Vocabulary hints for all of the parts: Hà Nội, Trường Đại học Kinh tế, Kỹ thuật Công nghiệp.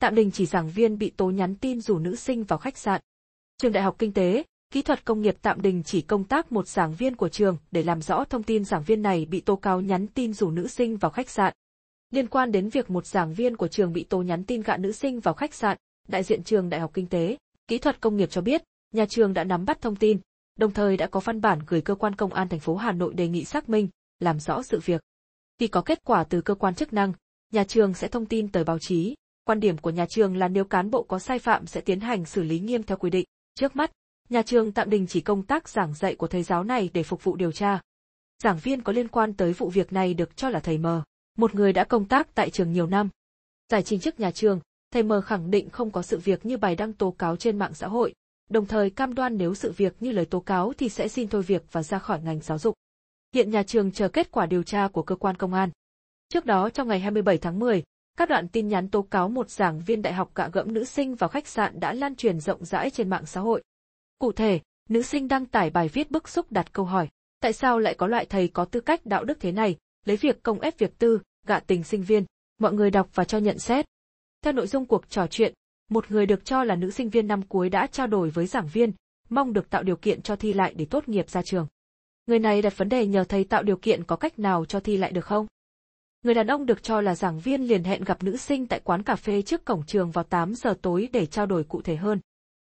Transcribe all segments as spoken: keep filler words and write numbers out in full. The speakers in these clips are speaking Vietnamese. tạm đình chỉ giảng viên bị tố nhắn tin rủ nữ sinh vào khách sạn. Trường Đại học Kinh tế, Kỹ thuật Công nghiệp tạm đình chỉ công tác một giảng viên của trường để làm rõ thông tin giảng viên này bị tố cáo nhắn tin rủ nữ sinh vào khách sạn. Liên quan đến việc một giảng viên của trường bị tố nhắn tin gạ nữ sinh vào khách sạn, đại diện Trường Đại học Kinh tế, Kỹ thuật Công nghiệp cho biết, nhà trường đã nắm bắt thông tin, đồng thời đã có văn bản gửi cơ quan công an thành phố Hà Nội đề nghị xác minh, làm rõ sự việc. Khi có kết quả từ cơ quan chức năng, nhà trường sẽ thông tin tới báo chí. Quan điểm của nhà trường là nếu cán bộ có sai phạm sẽ tiến hành xử lý nghiêm theo quy định. Trước mắt, nhà trường tạm đình chỉ công tác giảng dạy của thầy giáo này để phục vụ điều tra. Giảng viên có liên quan tới vụ việc này được cho là thầy M, một người đã công tác tại trường nhiều năm. Giải trình trước nhà trường, thầy M khẳng định không có sự việc như bài đăng tố cáo trên mạng xã hội, đồng thời cam đoan nếu sự việc như lời tố cáo thì sẽ xin thôi việc và ra khỏi ngành giáo dục. Hiện nhà trường chờ kết quả điều tra của cơ quan công an. Trước đó trong ngày hai mươi bảy tháng mười, các đoạn tin nhắn tố cáo một giảng viên đại học gạ gẫm nữ sinh vào khách sạn đã lan truyền rộng rãi trên mạng xã hội. Cụ thể, nữ sinh đăng tải bài viết bức xúc đặt câu hỏi, tại sao lại có loại thầy có tư cách đạo đức thế này, lấy việc công ép việc tư, gạ tình sinh viên, mọi người đọc và cho nhận xét. Theo nội dung cuộc trò chuyện, một người được cho là nữ sinh viên năm cuối đã trao đổi với giảng viên, mong được tạo điều kiện cho thi lại để tốt nghiệp ra trường. Người này đặt vấn đề nhờ thầy tạo điều kiện có cách nào cho thi lại được không? Người đàn ông được cho là giảng viên liền hẹn gặp nữ sinh tại quán cà phê trước cổng trường vào tám giờ tối để trao đổi cụ thể hơn.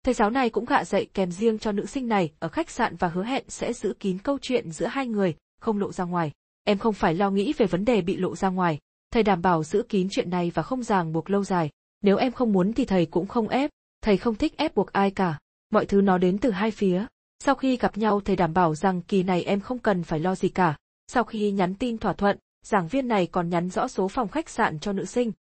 Thầy giáo này cũng gạ dạy kèm riêng cho nữ sinh này ở khách sạn và hứa hẹn sẽ giữ kín câu chuyện giữa hai người, không lộ ra ngoài. Em không phải lo nghĩ về vấn đề bị lộ ra ngoài, thầy đảm bảo giữ kín chuyện này và không ràng buộc lâu dài. Nếu em không muốn thì thầy cũng không ép, thầy không thích ép buộc ai cả, mọi thứ nó đến từ hai phía. Sau khi gặp nhau thầy đảm bảo rằng kỳ này em không cần phải lo gì cả. Sau khi nhắn tin thỏa thuận, giảng viên này còn nhắn rõ số phòng khách sạn cho nữ sinh,